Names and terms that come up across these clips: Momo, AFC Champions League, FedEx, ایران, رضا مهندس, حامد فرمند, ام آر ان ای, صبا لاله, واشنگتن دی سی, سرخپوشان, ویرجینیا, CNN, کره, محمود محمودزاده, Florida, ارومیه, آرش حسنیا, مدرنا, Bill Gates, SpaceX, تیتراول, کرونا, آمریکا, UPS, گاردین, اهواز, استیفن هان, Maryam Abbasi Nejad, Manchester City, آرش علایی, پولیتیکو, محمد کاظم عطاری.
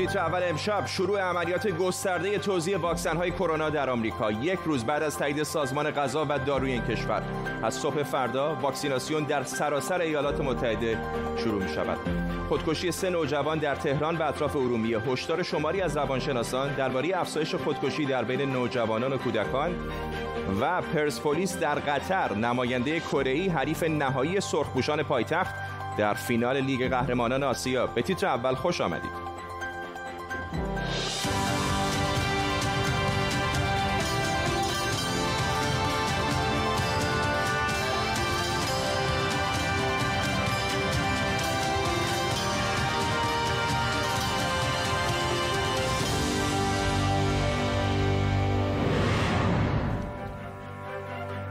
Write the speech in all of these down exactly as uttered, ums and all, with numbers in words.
تیتر اول امشب: شروع عملیات گسترده توزیع واکسن‌های کرونا در آمریکا یک روز بعد از تایید سازمان غذا و داروی این کشور. از صبح فردا واکسیناسیون در سراسر ایالات متحده شروع می‌شود. خودکشی سه نوجوان در تهران و اطراف ارومیه. هشدار شماری از روانشناسان درباره افزایش خودکشی در بین نوجوانان و کودکان. و پرسپولیس در قطر، نماینده کره‌ای حریف نهایی سرخپوشان پایتخت در فینال لیگ قهرمانان آسیا. به تیتر اول خوش آمدید.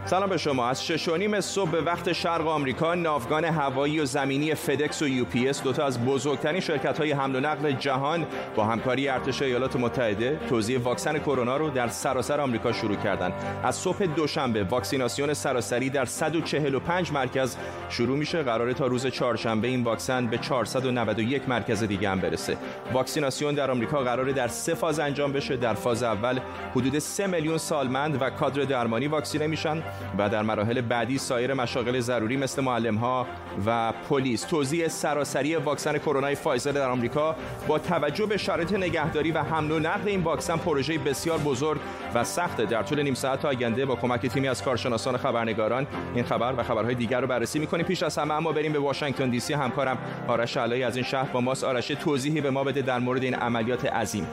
سلام به شما. از شش و نیم صبح به وقت شرق آمریکا، ناوگان هوایی و زمینی فدکس و یو پی اس، دوتا از بزرگترین شرکت‌های حمل و نقل جهان، با همکاری ارتش ایالات متحده توزیع واکسن کرونا رو در سراسر آمریکا شروع کردن. از صبح دوشنبه واکسیناسیون سراسری در صد و چهل و پنج مرکز شروع میشه. قراره تا روز چهارشنبه این واکسن به چهارصد و نود و یک مرکز دیگه هم برسه. واکسیناسیون در آمریکا قراره در سه فاز انجام بشه. در فاز اول حدود سه میلیون سالمند و کادر درمانی واکسینه میشن و در مراحل بعدی سایر مشاغل ضروری مثل معلم‌ها و پلیس. توزیع سراسری واکسن کرونا فایزر در آمریکا با توجه به شرایط نگهداری و حمل و نقل این واکسن پروژه بسیار بزرگ و سخته. در طول نیم ساعت آینده با کمک تیمی از کارشناسان و خبرنگاران این خبر و خبرهای دیگر رو بررسی می‌کنیم. پیش از همه اما بریم به واشنگتن دی سی. همکارم آرش علایی از این شهر با ماست. آرش، توضیحی به ما بده در مورد این عملیات عظیم.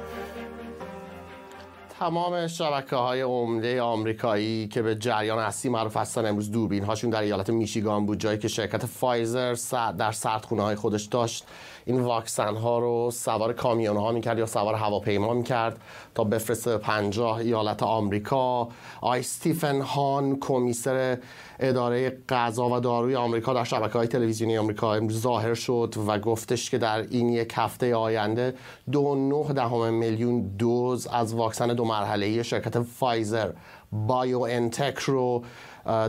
تمام شبکه‌های عمده آمریکایی که به جریان اصلی معروف هستن امروز دوربین‌هاشون در ایالت میشیگان بود، جایی که شرکت فایزر در سردخونه‌های خودش داشت این واکسن‌ها رو سوار کامیون‌ها می‌کرد یا سوار هواپیما می‌کرد تا بفرسته به پنجاه ایالت آمریکا. آی استیفن هان، کمیسر اداره غذا و داروی آمریکا، در شبکه‌های تلویزیونی آمریکا امروز ظاهر شد و گفتش که در این یک هفته آینده دو و نه دهم میلیون دوز از واکسن دو مرحله‌ای شرکت فایزر بایو انتک رو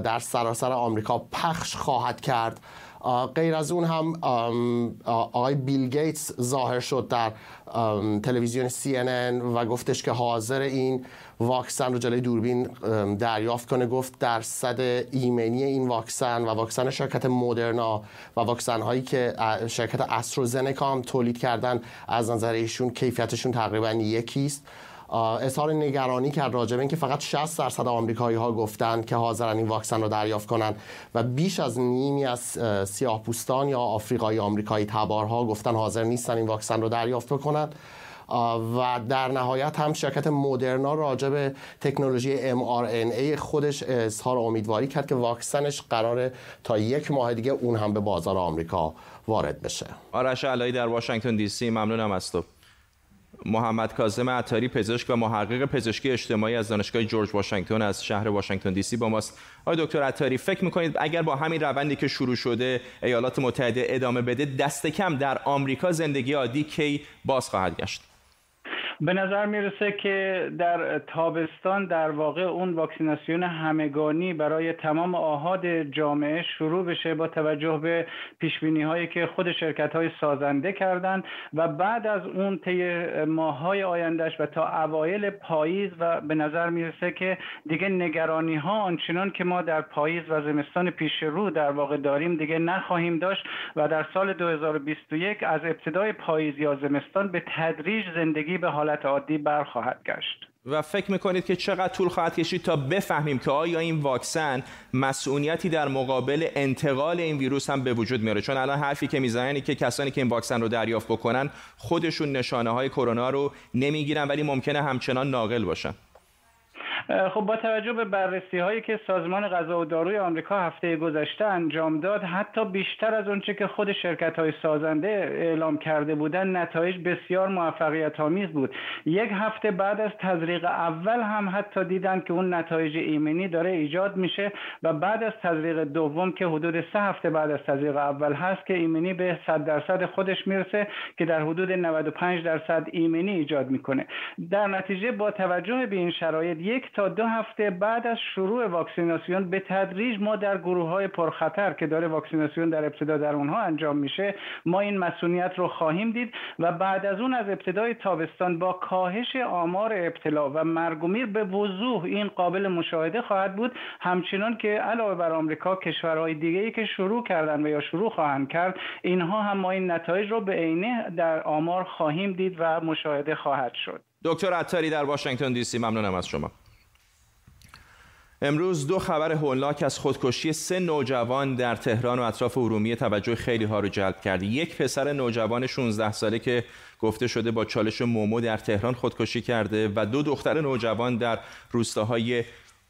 در سراسر آمریکا پخش خواهد کرد. غیر از اون هم آقای بیل گیتس ظاهر شد در تلویزیون سی ان ان و گفتش که حاضر این واکسن رو جلوی دوربین دریافت کنه. گفت درصد ایمنی این واکسن و واکسن شرکت مدرنا و واکسن هایی که شرکت استرازنکا هم تولید کردن از نظر ایشون کیفیتشون تقریبا یکیست. اظهار نگرانی کرد راجع به اینکه فقط شصت درصد آمریکایی‌ها گفتند که حاضرن این واکسن رو دریافت کنند و بیش از نیمی از سیاه‌پوستان یا آفریقایی آمریکایی تبارها گفتن حاضر نیستن این واکسن رو دریافت کنند. و در نهایت هم شرکت مدرنا راجع به تکنولوژی ام آر ان ای خودش اظهار امیدواری کرد که واکسنش قراره تا یک ماه دیگه اون هم به بازار آمریکا وارد بشه. آرش علایی در واشنگتن دی سی، ممنونم از تو. محمد کاظم عطاری، پزشک و محقق پزشکی اجتماعی از دانشگاه جورج واشنگتن از شهر واشنگتن دی سی با ماست. آقای دکتر عطاری، فکر می‌کنید اگر با همین روندی که شروع شده ایالات متحده ادامه بده، دست کم در آمریکا زندگی عادی کی باز خواهد گشت؟ به نظر میرسه که در تابستان در واقع اون واکسیناسیون همگانی برای تمام آحاد جامعه شروع بشه با توجه به پیشبینی هایی که خود شرکت های سازنده کردند و بعد از اون طی ماهای آیندهش و تا اوایل پاییز و به نظر میرسه که دیگه نگرانی ها آنچنان که ما در پاییز و زمستان پیش رو در واقع داریم دیگه نخواهیم داشت و در سال دو هزار و بیست و یک از ابتدای پاییز یا زمستان به تدریج زندگی به حال عادی برخواهد گشت. و فکر میکنید که چقدر طول خواهد کشید تا بفهمیم که آیا این واکسن مسئولیتی در مقابل انتقال این ویروس هم به وجود میاره؟ چون الان حرفی که میزنن اینه که کسانی که این واکسن رو دریافت بکنن خودشون نشانه های کرونا رو نمیگیرن ولی ممکنه همچنان ناقل باشن. خب با توجه به بررسی هایی که سازمان غذا و داروی آمریکا هفته گذشته انجام داد، حتی بیشتر از اونچه که خود شرکت های سازنده اعلام کرده بودند، نتایج بسیار موفقیت آمیز بود. یک هفته بعد از تزریق اول هم حتی دیدن که اون نتایج ایمنی داره ایجاد میشه و بعد از تزریق دوم که حدود سه هفته بعد از تزریق اول هست که ایمنی به صد درصد خودش میرسه که در حدود نود و پنج درصد ایمنی ایجاد میکنه. در نتیجه با توجه به این شرایط یک تا دو هفته بعد از شروع واکسیناسیون به تدریج ما در گروه‌های پرخطر که داره واکسیناسیون در ابتدا در اونها انجام میشه، ما این مسئولیت رو خواهیم دید و بعد از اون از ابتدای تابستان با کاهش آمار ابتلا و مرگ و میر به وضوح این قابل مشاهده خواهد بود، همچنان که علاوه بر آمریکا کشورهای دیگه‌ای که شروع کردن و یا شروع خواهند کرد، اینها هم ما این نتایج رو به عینه در آمار خواهیم دید و مشاهده خواهد شد. دکتر عطاری در واشنگتن دی سی، ممنونم از شما. امروز دو خبر هولناک از خودکشی سه نوجوان در تهران و اطراف ارومیه توجه خیلی ها رو جلب کرد. یک پسر نوجوان شانزده ساله که گفته شده با چالش مومو در تهران خودکشی کرده و دو دختر نوجوان در روستاهای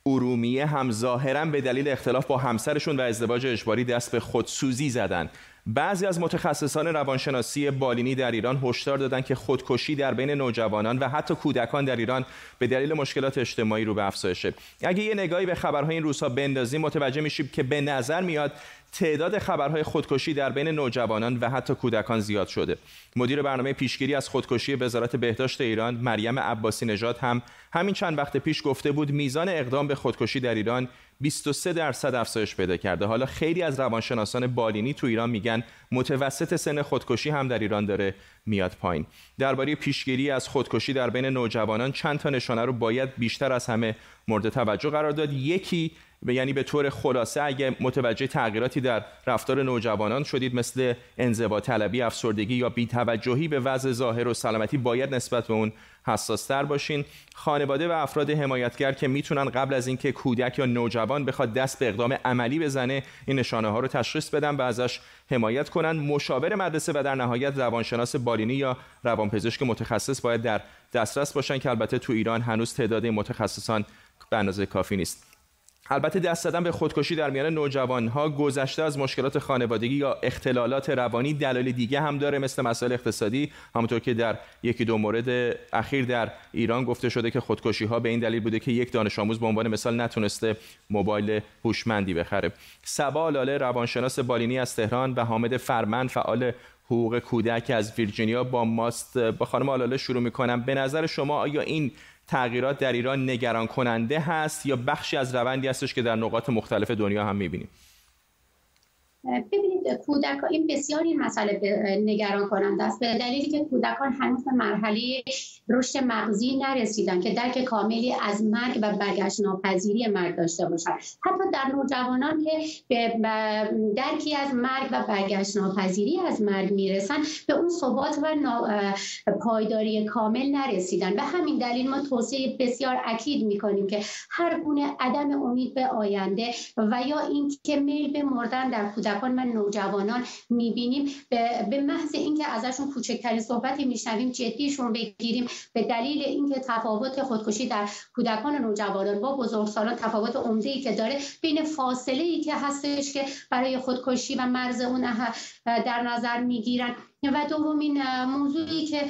ارومیه هم ظاهراً به دلیل اختلاف با همسرشون و ازدواج اجباری دست به خودسوزی زدن. بعضی از متخصصان روانشناسی بالینی در ایران هشدار دادند که خودکشی در بین نوجوانان و حتی کودکان در ایران به دلیل مشکلات اجتماعی رو به افزایشه. اگه یه نگاهی به خبرهای این روزها بندازیم متوجه میشیم که به نظر میاد تعداد خبرهای خودکشی در بین نوجوانان و حتی کودکان زیاد شده. مدیر برنامه پیشگیری از خودکشی وزارت بهداشت ایران مریم عباسی نژاد هم همین چند وقت پیش گفته بود میزان اقدام به خودکشی در ایران بیست و سه درصد افزایش پیدا کرده. حالا خیلی از روانشناسان بالینی تو ایران میگن متوسط سن خودکشی هم در ایران داره میاد پایین. درباره پیشگیری از خودکشی در بین نوجوانان چند تا نشانه رو باید بیشتر از همه مورد توجه قرار داد. یکی یعنی به طور خلاصه اگه متوجه تغییراتی در رفتار نوجوانان شدید مثل انزوا طلبی، افسردگی یا بی‌توجهی به وضع ظاهر و سلامتی، باید نسبت به اون حساس‌تر باشین. خانواده و افراد حمایتگر که میتونن قبل از اینکه کودک یا نوجوان بخواد دست به اقدام عملی بزنه این نشانه ها رو تشخیص بدن و ازش حمایت کنن. مشاور مدرسه و در نهایت روانشناس بالینی یا روانپزشک متخصص باید در دسترس باشن که البته تو ایران هنوز تعداد متخصصان به اندازه کافی نیست. البته دست دادن به خودکشی در میان نوجوانها گذشته از مشکلات خانوادگی یا اختلالات روانی دلایل دیگه هم داره، مثل مسائل اقتصادی، همونطور که در یکی دو مورد اخیر در ایران گفته شده که خودکشی ها به این دلیل بوده که یک دانش آموز به عنوان مثال نتونسته موبایل هوشمندی بخره. صبا لاله روانشناس بالینی از تهران و حامد فرمند فعال حقوق کودک از ویرجینیا با ماست. با خانم لاله شروع می‌کنم. به نظر شما آیا این تغییرات در ایران نگران کننده هست یا بخشی از روندی هستش که در نقاط مختلف دنیا هم می‌بینیم؟ ببینید کودکان، این بسیار این مسئله نگران کننده است به دلیلی که کودکان هنوز به مرحله رشد مغزی نرسیدن که درک کاملی از مرگ و برگشت ناپذیری مرگ داشته باشند. حتی در نوجوانان که به درکی از مرگ و برگشت ناپذیری از مرگ میرسن به اون ثبات و پایداری کامل نرسیدن. به همین دلیل ما توصیه بسیار اکید میکنیم که هر گونه عدم امید به آینده و یا اینکه میل به مردن در کودک و نوجوانان میبینیم، به محض اینکه ازشون کوچکترین صحبتی میشنویم جدیشون بگیریم. به دلیل اینکه تفاوت خودکشی در کودکان و نوجوانان با بزرگسالان تفاوت عمده‌ای که داره بین فاصله‌ای که هستش که برای خودکشی و مرز اون در نظر میگیرن و دومین موضوعی که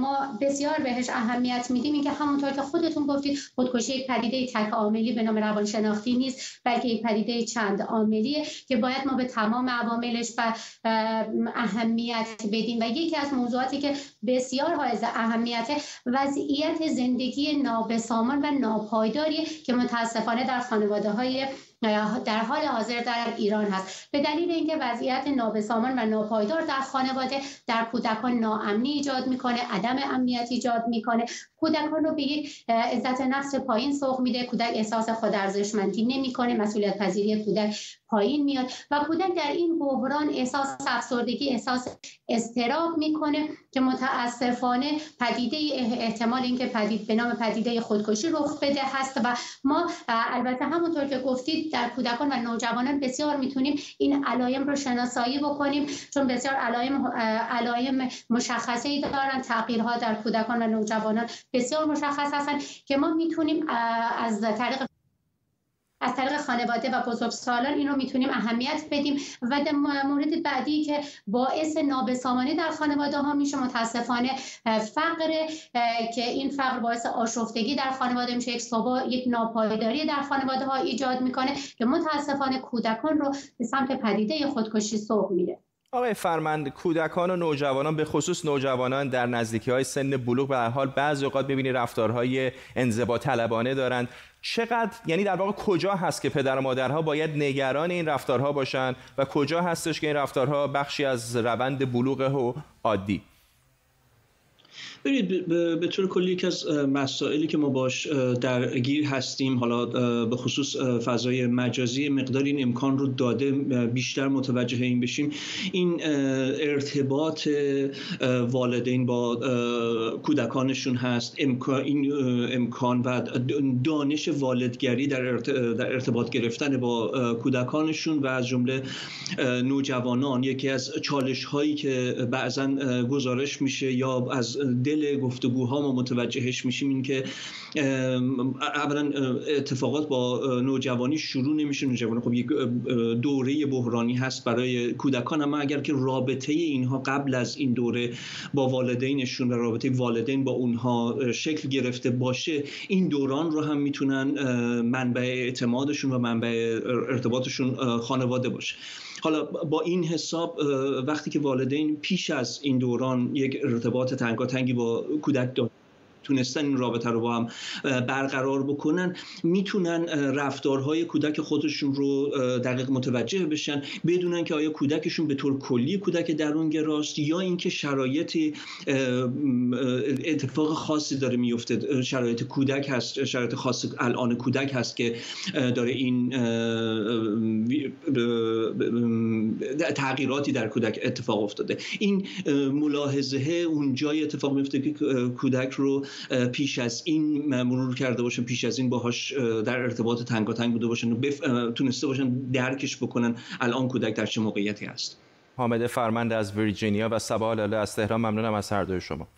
ما بسیار بهش اهمیت میدیم این که همونطور که خودتون گفتید خودکشی یک پدیده تک عاملی به نام روانشناختی نیست، بلکه یک پدیده چند عاملیه که باید ما به تمام عواملش و اهمیت بدیم. و یکی از موضوعاتی که بسیار حائز اهمیته وضعیت زندگی نابسامان و ناپایداریه که متاسفانه در خانواده‌های در حال حاضر در ایران هست، به دلیل اینکه وضعیت نابسامان و ناپایدار در خانواده در کودکان ناامنی ایجاد میکنه، عدم امنیت ایجاد میکنه، کودکان رو به یک عزت نفس پایین سوق میده، کودک احساس خودارزشمندی نمیکنه، مسئولیت پذیری کودک پایین میاد و کودک در این بحران احساس افسردگی، احساس اضطراب میکنه که متاسفانه پدیده احتمال اینکه پدید به نام پدیده خودکشی رخ بده هست. و ما البته همونطور که گفتید در کودکان و نوجوانان بسیار میتونیم این علائم رو شناسایی بکنیم، چون بسیار علائم علائم مشخصی دارن. تغییرها در کودکان و نوجوانان بسیار مشخص هستن که ما میتونیم از طریق از طریق خانواده و بزرگسالان این رو میتونیم اهمیت بدیم. و در مورد بعدی که باعث نابسامانی در خانواده ها میشه متاسفانه فقره، که این فقر باعث آشفتگی در خانواده میشه، یک ثبات، یک ناپایداری در خانواده ها ایجاد میکنه که متاسفانه کودکان رو به سمت پدیده خودکشی سوق میده. آقای فرمند، کودکان و نوجوانان، به خصوص نوجوانان در نزدیکی‌های سن بلوغ به هر حال بعضی اوقات می‌بینی رفتارهای انزوا طلبانه دارند. چقدر، یعنی در واقع کجا هست که پدر و مادرها باید نگران این رفتارها باشن و کجا هستش که این رفتارها بخشی از روند بلوغه و عادی؟ ببینید، به طور کلی یکی از مسائلی که ما باش درگیر هستیم، حالا به خصوص فضای مجازی، مقدار این امکان رو داده بیشتر متوجه این بشیم، این ارتباط والدین با کودکانشون هست، این امکان و دانش والدگری در ارتباط گرفتن با کودکانشون و از جمله نوجوانان. یکی از چالش هایی که بعضا گزارش میشه یا از دل گفتگوها ما متوجهش میشیم این که اولا اتفاقات با نوجوانی شروع نمیشه. نوجوان خب یک دوره بحرانی هست برای کودکان، اما اگر که رابطه اینها قبل از این دوره با والدینشون و رابطه والدین با اونها شکل گرفته باشه، این دوران رو هم میتونن منبع اعتمادشون و منبع ارتباطشون خانواده باشه. حالا با این حساب وقتی که والدین پیش از این دوران یک ارتباط تنگاتنگی با کودک دارن، تونستن این رابطه رو با هم برقرار بکنن، میتونن رفتارهای کودک خودشون رو دقیق متوجه بشن، بدونن که آیا کودکشون به طور کلی کودک درونگراست یا اینکه شرایطی اتفاق خاصی داره میفته، شرایط کودک هست، شرایط خاص الان کودک هست که داره این تغییراتی در کودک اتفاق افتاده. این ملاحظه اونجای اتفاق میفته که کودک رو پیش از این مرور کرده باشن، پیش از این باهاش در ارتباط تنگاتنگ بوده باشن و بف... تونسته باشن درکش بکنن الان کودک در چه موقعیتی هست. حامد فرمند از ویرجینیا و صبا لاله از تهران، ممنونم از هر دوی شما.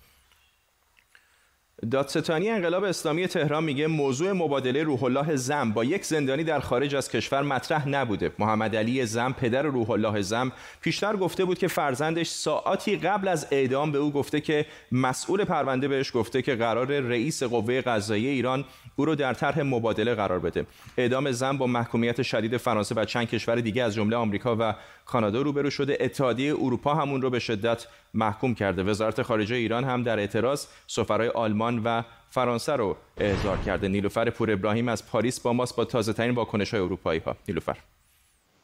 دادستانی انقلاب اسلامی تهران میگه موضوع مبادله روح الله زم با یک زندانی در خارج از کشور مطرح نبوده. محمد علی زم، پدر روح الله زم، پیشتر گفته بود که فرزندش ساعتی قبل از اعدام به او گفته که مسئول پرونده بهش گفته که قرار رئیس قوه قضاییه ایران او رو در طرح مبادله قرار بده. اعدام زم با محکومیت شدید فرانسه و چند کشور دیگه از جمله آمریکا و کانادا روبرو شده. اتحادیه اروپا همون رو به شدت محکوم کرده. وزارت خارجه ایران هم در اعتراض سفرای آلمان و فرانسه رو احضار کرده. نیلوفر پور ابراهیم از پاریس با ماست با تازه‌ترین واکنش‌های اروپایی ها. نیلوفر.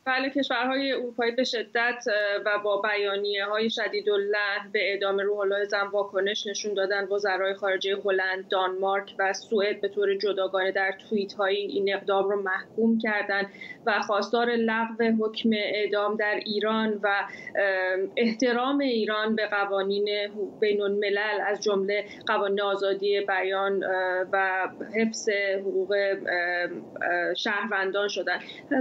بله، کشورهای اروپایی به شدت و با بیانیه‌های شدید اللحن به اعدام روح الله زم واکنش نشون دادن. وزرای خارجه هلند، دانمارک و سوئد به طور جداگانه در توییت‌های این اقدام رو محکوم کردند و خواستار لغو حکم اعدام در ایران و احترام ایران به قوانین بین‌الملل از جمله قوانین آزادی بیان و حفظ حقوق شهروندان شدند.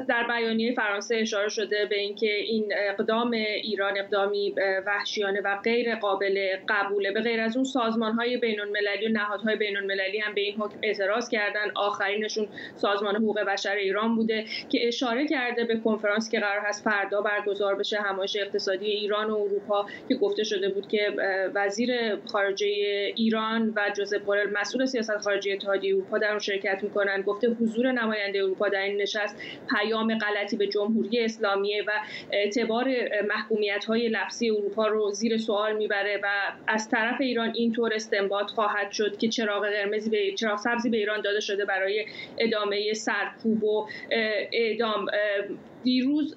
در بیانیه فرانسه اشاره شده به اینکه این اقدام ایران اقدامی وحشیانه و غیر قابل قبوله. به غیر از اون سازمان‌های بین‌المللی و نهادهای بین‌المللی هم به این حکم اعتراض کردن. آخرینشون سازمان حقوق بشر ایران بوده که اشاره کرده به کنفرانسی که قرار هست فردا برگزار بشه، همایش اقتصادی ایران و اروپا، که گفته شده بود که وزیر خارجه ایران و جوزپ بورل مسئول سیاست خارجه اتحادیه اروپا در اون شرکت می‌کنند. گفته حضور نماینده اروپا در این نشست پیام غلطی به جمهور جمهوری اسلامیه و اعتبار محکومیت‌های لفظی اروپا رو زیر سوال میبره و از طرف ایران اینطور استنباط خواهد شد که چراغ قرمز به چراغ سبزی به ایران داده شده برای ادامه سرکوب و اعدام. دیروز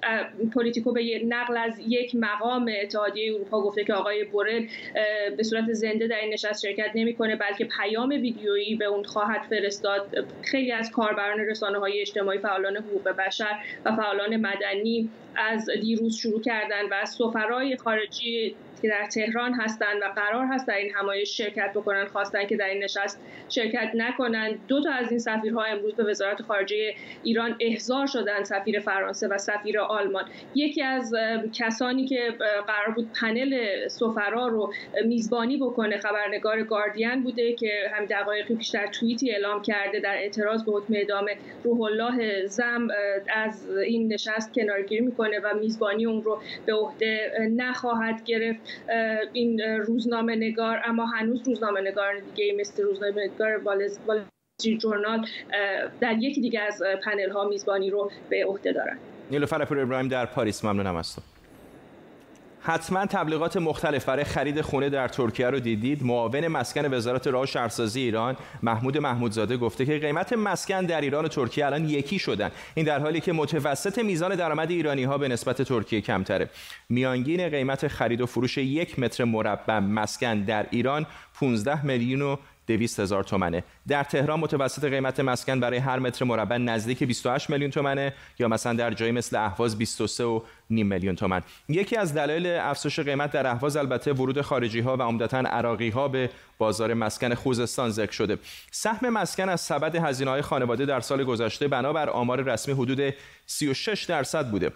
پولیتیکو به نقل از یک مقام اتحادیه اروپا گفته که آقای بورل به صورت زنده در این نشست شرکت نمی‌کنه، بلکه پیام ویدیویی به اون خواهد فرستاد. خیلی از کاربران رسانه‌های اجتماعی، فعالان حقوق بشر و فعالان مدنی از دیروز شروع کردن و سفرای خارجی که در تهران هستند و قرار هست در این همایش شرکت بکنن خواستن که در این نشست شرکت نکنند. دو تا از این سفیرها امروز به وزارت خارجه ایران احضار شدند، سفیر فرانسه و سفیر آلمان. یکی از کسانی که قرار بود پنل سفرا رو میزبانی بکنه خبرنگار گاردین بوده که هم دقایقی پیش در توییتی اعلام کرده در اعتراض به حکم اعدام روح الله زم از این نشست کنارگیری میکنه و میزبانی اون رو به عهده نخواهد گرفت. این روزنامه نگار، اما هنوز روزنامه نگار دیگه مثل روزنامه نگار والز جورنال در یکی دیگه از پنل ها میزبانی رو به عهده دارن. نیلوفر پور ابراهیم در پاریس، ممنونم از تو. حتما تبلیغات مختلف برای خرید خونه در ترکیه رو دیدید. معاون مسکن وزارت راه و شهرسازی ایران محمود محمودزاده گفته که قیمت مسکن در ایران و ترکیه الان یکی شدن. این در حالی که متوسط میزان درآمد ایرانی‌ها به نسبت ترکیه کمتره. میانگین قیمت خرید و فروش یک متر مربع مسکن در ایران پانزده میلیون و دویست هزار تومنه. در تهران متوسط قیمت مسکن برای هر متر مربع نزدیک بیست و هشت میلیون تومنه یا مثلا در جایی مثل اهواز بیست و سه و نیم میلیون تومان. یکی از دلایل افزایش قیمت در اهواز البته ورود خارجی ها و عمدتاً عراقی ها به بازار مسکن خوزستان ذکر شده. سهم مسکن از سبد هزینه‌های خانواده در سال گذشته بنابر آمار رسمی حدود سی و شش درصد بوده.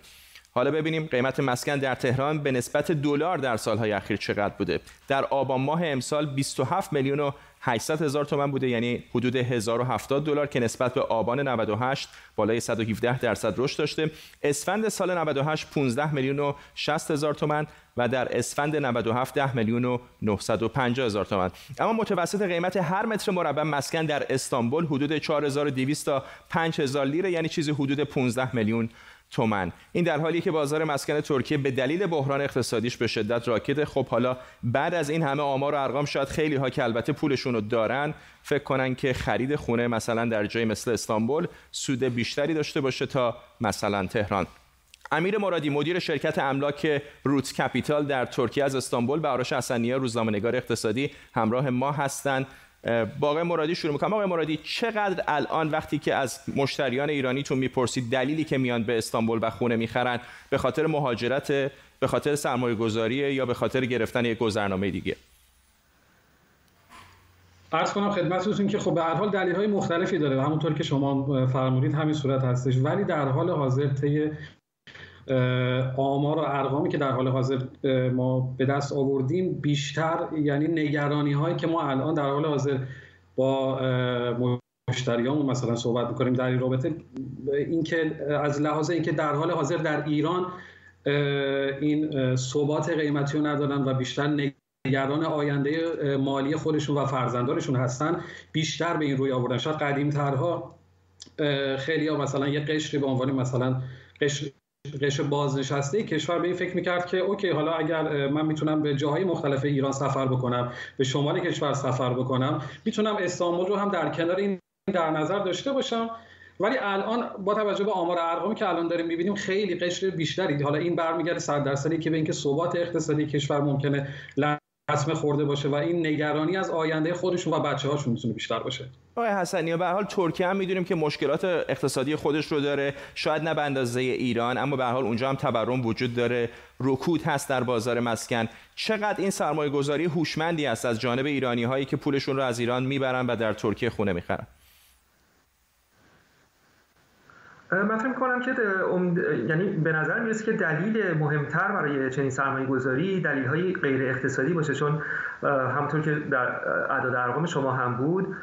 حالا ببینیم قیمت مسکن در تهران به نسبت دلار در سالهای اخیر چقدر بوده. در آبان ماه امسال بیست و هفت میلیون و هشتصد هزار تومان بوده، یعنی حدود هزار و هفتاد دلار که نسبت به آبان نود و هشت بالای صد و هفده درصد رشد داشته. اسفند سال نود و هشت پانزده میلیون و شصت هزار تومان و در اسفند نود و هفت ده میلیون و نهصد و پنجاه هزار تومان. اما متوسط قیمت هر متر مربع مسکن در استانبول حدود چهار هزار و دویست تا پنج هزار لیره، یعنی چیزی حدود پانزده میلیون تومن. این در حالی که بازار مسکن ترکیه به دلیل بحران اقتصادیش به شدت راکده. خب حالا بعد از این همه آمار و ارقام شاید خیلی ها که البته پولشون رو دارن فکر کنن که خرید خونه مثلا در جای مثل استانبول سود بیشتری داشته باشه تا مثلا تهران. امیر مرادی مدیر شرکت املاک روت کپیتال در ترکیه از استانبول به آرش حسنیا روزنامه‌نگار اقتصادی همراه ما هستند. باقی مرادی شروع می‌کنم. آقای مرادی، چقدر الان وقتی که از مشتریان ایرانی تو میپرسید دلیلی که میان به استانبول و خونه میخرن به خاطر مهاجرت، به خاطر سرمایه‌گذاری یا به خاطر گرفتن یک گذرنامه دیگه؟ عرض کنم خدمتتون که خب به هر حال دلایل مختلفی داره و همونطور که شما فرمودید همین صورت هستش، ولی در حال حاضر طی آمار و ارقامی که در حال حاضر ما به دست آوردیم بیشتر یعنی نگرانی هایی که ما الان در حال حاضر با مشتریامون مثلا صحبت می‌کنیم در این رابطه، این که از لحاظ اینکه در حال حاضر در ایران این ثبات قیمتی رو ندارن و بیشتر نگران آینده مالی خودشون و فرزندانشون هستن، بیشتر به این روی آوردن. شاید قدیم‌ترها خیلی ها مثلا یه قشری به عنوان مثلا قشر قشر بازنشسته کشور به این فکر میکرد که اوکی حالا اگر من میتونم به جاهای مختلف ایران سفر بکنم، به شمال کشور سفر بکنم، میتونم استانبول رو هم در کنار این در نظر داشته باشم. ولی الان با توجه به آمار ارقامی که الان داریم میبینیم خیلی قشر بیشتری، حالا این برمیگرده صد درصدی که به اینکه ثبات اقتصادی کشور ممکنه لطمه خورده باشه و این نگرانی از آینده خودشون و بچه‌هاشون میتونه بیشتر باشه. آقای حسنیا، به هر حال ترکیه هم میدونیم که مشکلات اقتصادی خودش رو داره، شاید نه به اندازه ایران، اما به هر حال اونجا هم تورم وجود داره، رکود هست در بازار مسکن. چقدر این سرمایه‌گذاری هوشمندی است از جانب ایرانی‌هایی که پولشون رو از ایران میبرن و در ترکیه خونه میخرن؟ من فکر می‌کنم که ام... یعنی به نظر میرسه که دلیل مهمتر برای چنین سرمایه‌گذاری دلیل‌های غیر اقتصادی باشه، چون همونطور که در اعداد ارقام شما هم بود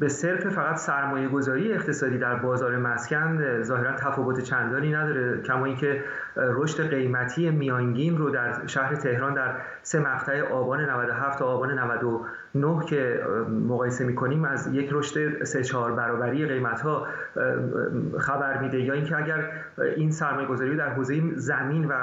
به صرف فقط سرمایه‌گذاری اقتصادی در بازار مسکن ظاهراً تفاوت چندانی نداره، کما اینکه رشد قیمتی میانگین رو در شهر تهران در سه مقطع آبان نود و هفت تا آبان نود و نه که مقایسه می‌کنیم از یک رشد سه چهار برابری قیمت‌ها خبر میده، یا اینکه اگر این سرمایه‌گذاری رو در حوزه زمین و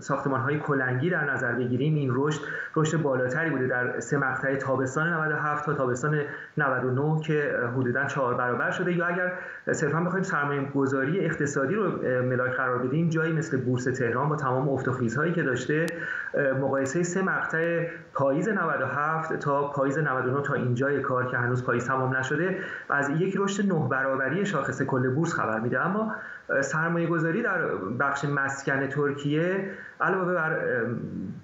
ساختمان‌های کلنگی در نظر بگیریم این رشد رشد بالاتری بوده در سه مقطع تابستان نود و هفت تا تابستان نود و نه که حدوداً چهار برابر شده. یا اگر صرفاً بخوایم سرمایه‌گذاری اقتصادی رو ملاک قرار بدیم جایی مثل بورس تهران با تمام افت و خیزهایی که داشته، مقایسه سه مقطع پاییز نود و هفت تا پاییز نود و نه تا اینجای کار که هنوز پاییز تمام نشده از یک رشد نه برابری شاخص کل بورس خبر میده. اما سرمایه گذاری در بخش مسکن ترکیه علاوه بر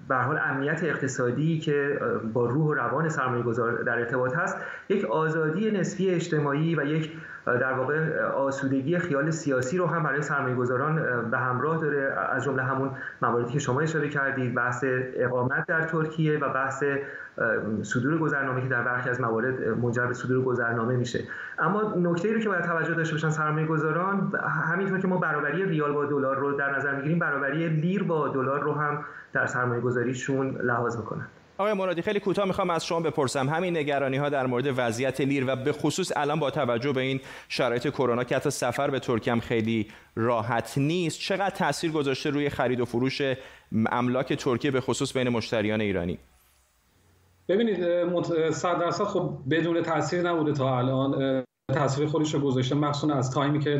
به هر حال امنیت اقتصادی که با روح و روان سرمایه گذار در ارتباط هست، یک آزادی نسبی اجتماعی و یک در واقع آسودگی خیال سیاسی رو هم برای سرمایه گذاران به همراه داره، از جمله همون مواردی که شما اشاره کردید، بحث اقامت در ترکیه و بحث صدور گذرنامه که در برخی از موارد منجر به صدور گذرنامه میشه. اما نکته‌ای رو که باید توجه داشته باشن سرمایه‌گذاران، همینطور که ما برابری ریال با دلار رو در نظر میگیریم، برابری لیر با دلار رو هم در سرمایه‌گذاریشون لحاظ میکنن. آقای مرادی، خیلی کوتاه میخوام از شما بپرسم، همین نگرانی ها در مورد وضعیت لیر و به خصوص الان با توجه به این شرایط کرونا که حتی سفر به ترکیه هم خیلی راحت نیست، چقدر تاثیر گذاشته روی خرید و فروش املاک ترکیه به خصوص بین مشتریان ایرانی؟ ببینید صد درصد خب بدون تاثیر نبوده تا الان، تاثیر خودش رو گذاشته، مخصوصا از تایمی که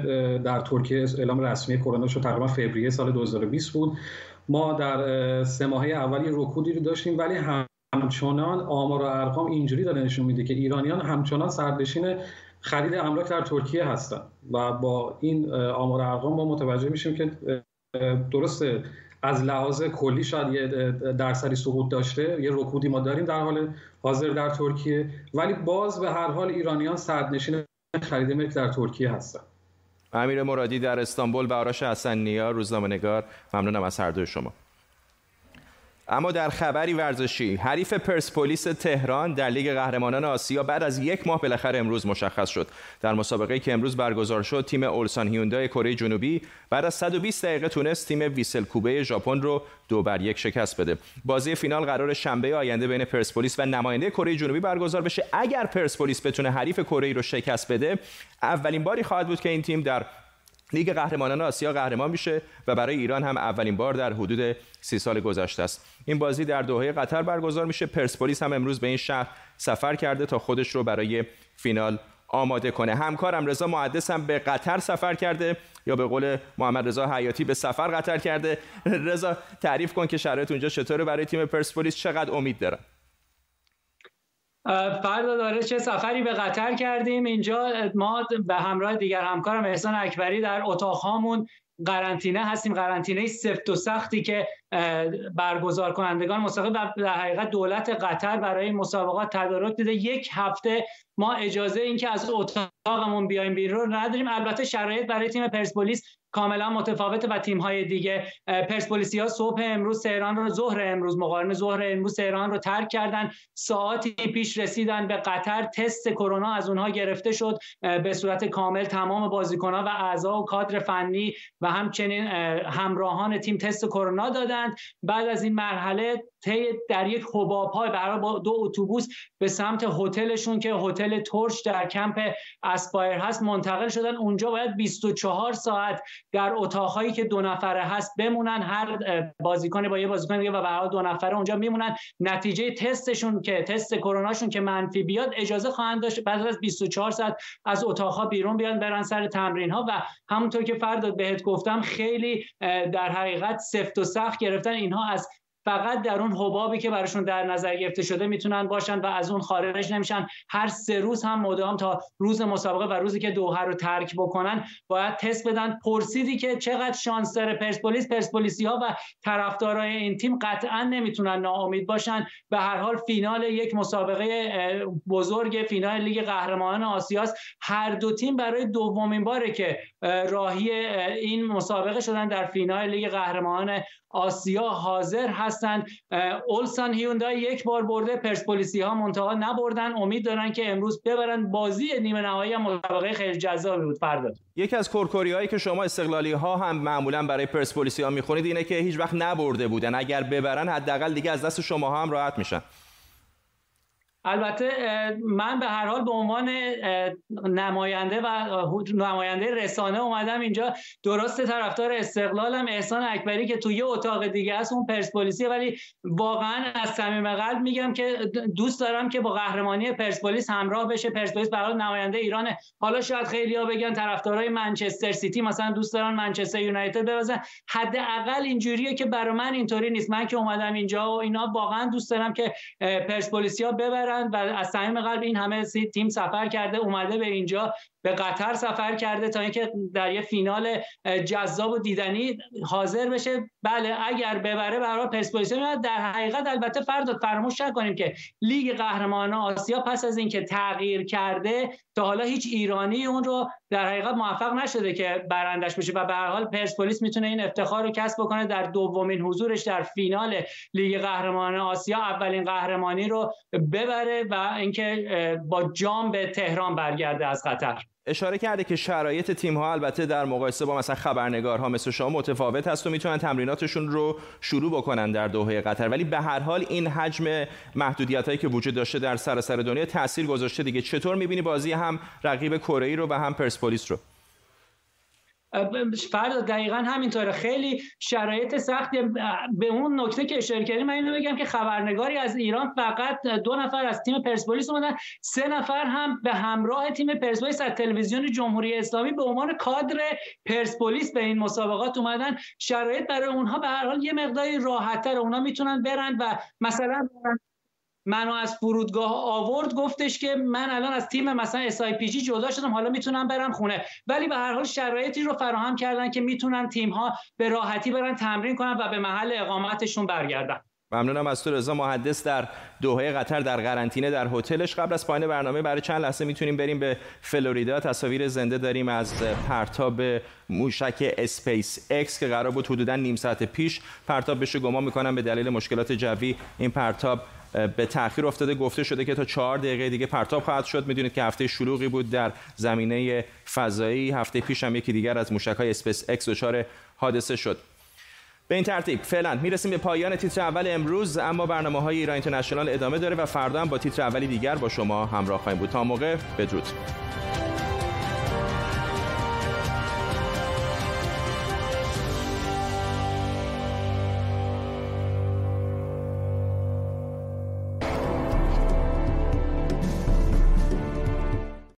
در ترکیه اعلام رسمی کرونا شد، تقریبا فوریه سال دو هزار و بیست بود. ما در سه ماهه اولی رکودی رو داشتیم، ولی همچنان آمار و ارقام اینجوری داره نشون میده که ایرانیان همچنان سردشین خرید املاک در ترکیه هستن و با این آمار و ارقام ما متوجه میشیم که درسته از لحاظ کلی شاید یه درصدی سقوط داشته، یه رکودی ما داریم در حال حاضر در ترکیه، ولی باز به هر حال ایرانیان سردنشین خرید ملک در ترکیه هستن. امیر مرادی در استانبول و آرش حسن‌نیا روزنامه‌نگار، ممنونم از هر دوی شما. اما در خبری ورزشی، حریف پرسپولیس تهران در لیگ قهرمانان آسیا بعد از یک ماه بالاخره امروز مشخص شد. در مسابقه‌ای که امروز برگزار شد، تیم اولسان هیوندای کره جنوبی بعد از صد و بیست دقیقه تونست تیم ویسل کوبه ژاپن رو دو بر یک شکست بده. بازی فینال قرار شنبه آینده بین پرسپولیس و نماینده کره جنوبی برگزار بشه. اگر پرسپولیس بتونه حریف کره‌ای رو شکست بده، اولین باری خواهد بود که این تیم در لیگ قهرمانان آسیا قهرمان میشه و برای ایران هم اولین بار در حدود سی سال گذشته است. این بازی در دوحه قطر برگزار میشه. پرسپولیس هم امروز به این شهر سفر کرده تا خودش رو برای فینال آماده کنه. همکارم رضا مهندس هم به قطر سفر کرده، یا به قول محمد رضا حیاتی به سفر قطر کرده. رضا تعریف کن که شرایط اونجا چطوره برای تیم پرسپولیس، چقدر امید داره؟ فردا داره چه سفری به قطر کردیم. اینجا ما به همراه دیگر همکارم احسان اکبری در اتاق هامون قرنطینه هستیم، قرنطینه سفت و سختی که برگزار کنندگان مسابقه و در حقیقت دولت قطر برای این مسابقات تدارک دیده. یک هفته ما اجازه این که از اتاقمون بیایم بیرون نداریم. البته شرایط برای تیم پرسپولیس کاملا متفاوته و تیم‌های دیگه. پرسپولیسی‌ها صبح امروز تهران رو ظهر امروز مقارنه ظهر امروز تهران رو ترک کردن، ساعتی پیش رسیدن به قطر، تست کرونا از اونها گرفته شد به صورت کامل، تمام بازیکن‌ها و اعضا و کادر فنی و همچنین همراهان تیم تست کرونا دادند. بعد از این مرحله در یک حباب‌های برای با دو اتوبوس به سمت هتلشون که هتل ترش در کمپ اسپایر هست منتقل شدن. اونجا باید بیست و چهار ساعت در اتاقهایی که دو نفره هست بمونن، هر بازیکن با یه بازیکن دیگه و برای دو نفره اونجا میمونن. نتیجه تستشون که تست کروناشون که منفی بیاد اجازه خواهند داشت بعد از بیست و چهار ساعت از اتاقها بیرون بیان، برن سر تمرین‌ها. و همونطور که فردا بهت گفتم خیلی در حقیقت سفت و سخت گرفتن اینها، از فقط در اون حبابی که براشون در نظر گرفته شده میتونن باشن و از اون خارج نمیشن. هر سه روز هم مدام تا روز مسابقه و روزی که دوحه رو ترک بکنن باید تست بدن. پرسیدی که چقدر شانس داره پرسپولیس، پرسپولیسی‌ها و طرفدارای این تیم قطعا نمیتونن ناامید باشن. به هر حال فینال یک مسابقه بزرگ، فینال لیگ قهرمانان آسیاست. هر دو تیم برای دومین باره که راهی این مسابقه شدن در فینال لیگ قهرمانان آسیا حاضر هستند. اولسان هیوندای یک بار برده، پرسپولیسی ها منتها نبردن. امید دارن که امروز ببرن. بازی نیمه نهایی مسابقه خیلی جذابی بود فردا. یکی از کرکری‌هایی که شما استقلالی ها هم معمولا برای پرسپولیسی ها میخونید اینه که هیچ وقت نبرده بودن، اگر ببرن حداقل دیگه از دست شما ها هم راحت میشن. البته من به هر حال به عنوان نماینده و نماینده رسانه اومدم اینجا، درست طرفدار استقلالم. احسان اکبری که توی یه اتاق دیگه است اون پرسپولیسی، ولی واقعا از صمیم قلب میگم که دوست دارم که با قهرمانی پرسپولیس همراه بشه. پرسپولیس به هر حال نماینده ایرانه. حالا شاید خیلی‌ها بگن طرفدارای منچستر سیتی مثلا دوست دارن منچستر یونایتد ببازن، حداقل اینجوریه که برای من اینطوری نیست. من که اومدم اینجا و اینا واقعا دوست دارم که پرسپولیسیا ببرن و از صمیم قلب این همه تیم سفر کرده اومده به اینجا، به قطر سفر کرده تا اینکه در یه فینال جذاب و دیدنی حاضر بشه. بله اگر ببره برای پرسپولیس در حقیقت. البته فردا فراموش نکنیم که لیگ قهرمانان آسیا پس از اینکه تغییر کرده تا حالا هیچ ایرانی اون رو در حقیقت موفق نشده که برندش بشه و به هر حال پرسپولیس میتونه این افتخار رو کسب بکنه در دومین حضورش در فینال لیگ قهرمانان آسیا، اولین قهرمانی رو ببره و اینکه با جام به تهران برگرده از قطر. اشاره کرده که شرایط تیم‌ها البته در مقایسه با مثلا خبرنگارها مثل شما متفاوت هست و میتونن تمریناتشون رو شروع بکنن در دوحه قطر، ولی به هر حال این حجم محدودیتایی که وجود داشته در سراسر دنیا تاثیر گذاشته دیگه. چطور می‌بینی بازی هم رقیب کره‌ای رو و هم پرسپولیس رو؟ فردا دقیقاً همینطوره، خیلی شرایط سختی. به اون نکته که اشاره کردیم من اینو بگم که خبرنگاری از ایران فقط دو نفر از تیم پرسپولیس اومدن، سه نفر هم به همراه تیم پرسپولیس از تلویزیون جمهوری اسلامی به عنوان کادر پرسپولیس به این مسابقات اومدن. شرایط برای اونها به هر حال یه مقداری راحت‌تر، اونها میتونن برن و مثلا منو از فرودگاه آورد گفتش که من الان از تیم مثلا اس آی پی جی جدا شدم، حالا میتونم برم خونه، ولی به هر حال شرایطی رو فراهم کردن که میتونن تیم ها به راحتی برن تمرین کنن و به محل اقامتشون برگردن. ممنونم از تو رضا محدث در دوحه قطر در قرنطینه در هتلش. قبل از پایان برنامه برای چند لحظه میتونیم بریم به فلوریدا، تصاویر زنده داریم از پرتاب موشک اسپیس اکس که قرار بود حدوداً نیم ساعت پیش پرتاب بشه. گمان میکنم به دلیل مشکلات جوی این پرتاب به تأخیر افتاده. گفته شده که تا چهار دقیقه دیگه پرتاب خواهد شد. میدونید که هفته شلوغی بود در زمینه فضایی، هفته پیش هم یکی دیگر از موشک‌های اسپیس اکس دچار حادثه شد. به این ترتیب فعلا میرسیم به پایان تیتر اول امروز، اما برنامه‌های ایران اینترنشنال ادامه داره و فردا هم با تیتر اولی دیگر با شما همراه خواهیم بود. تا موقع بدرود.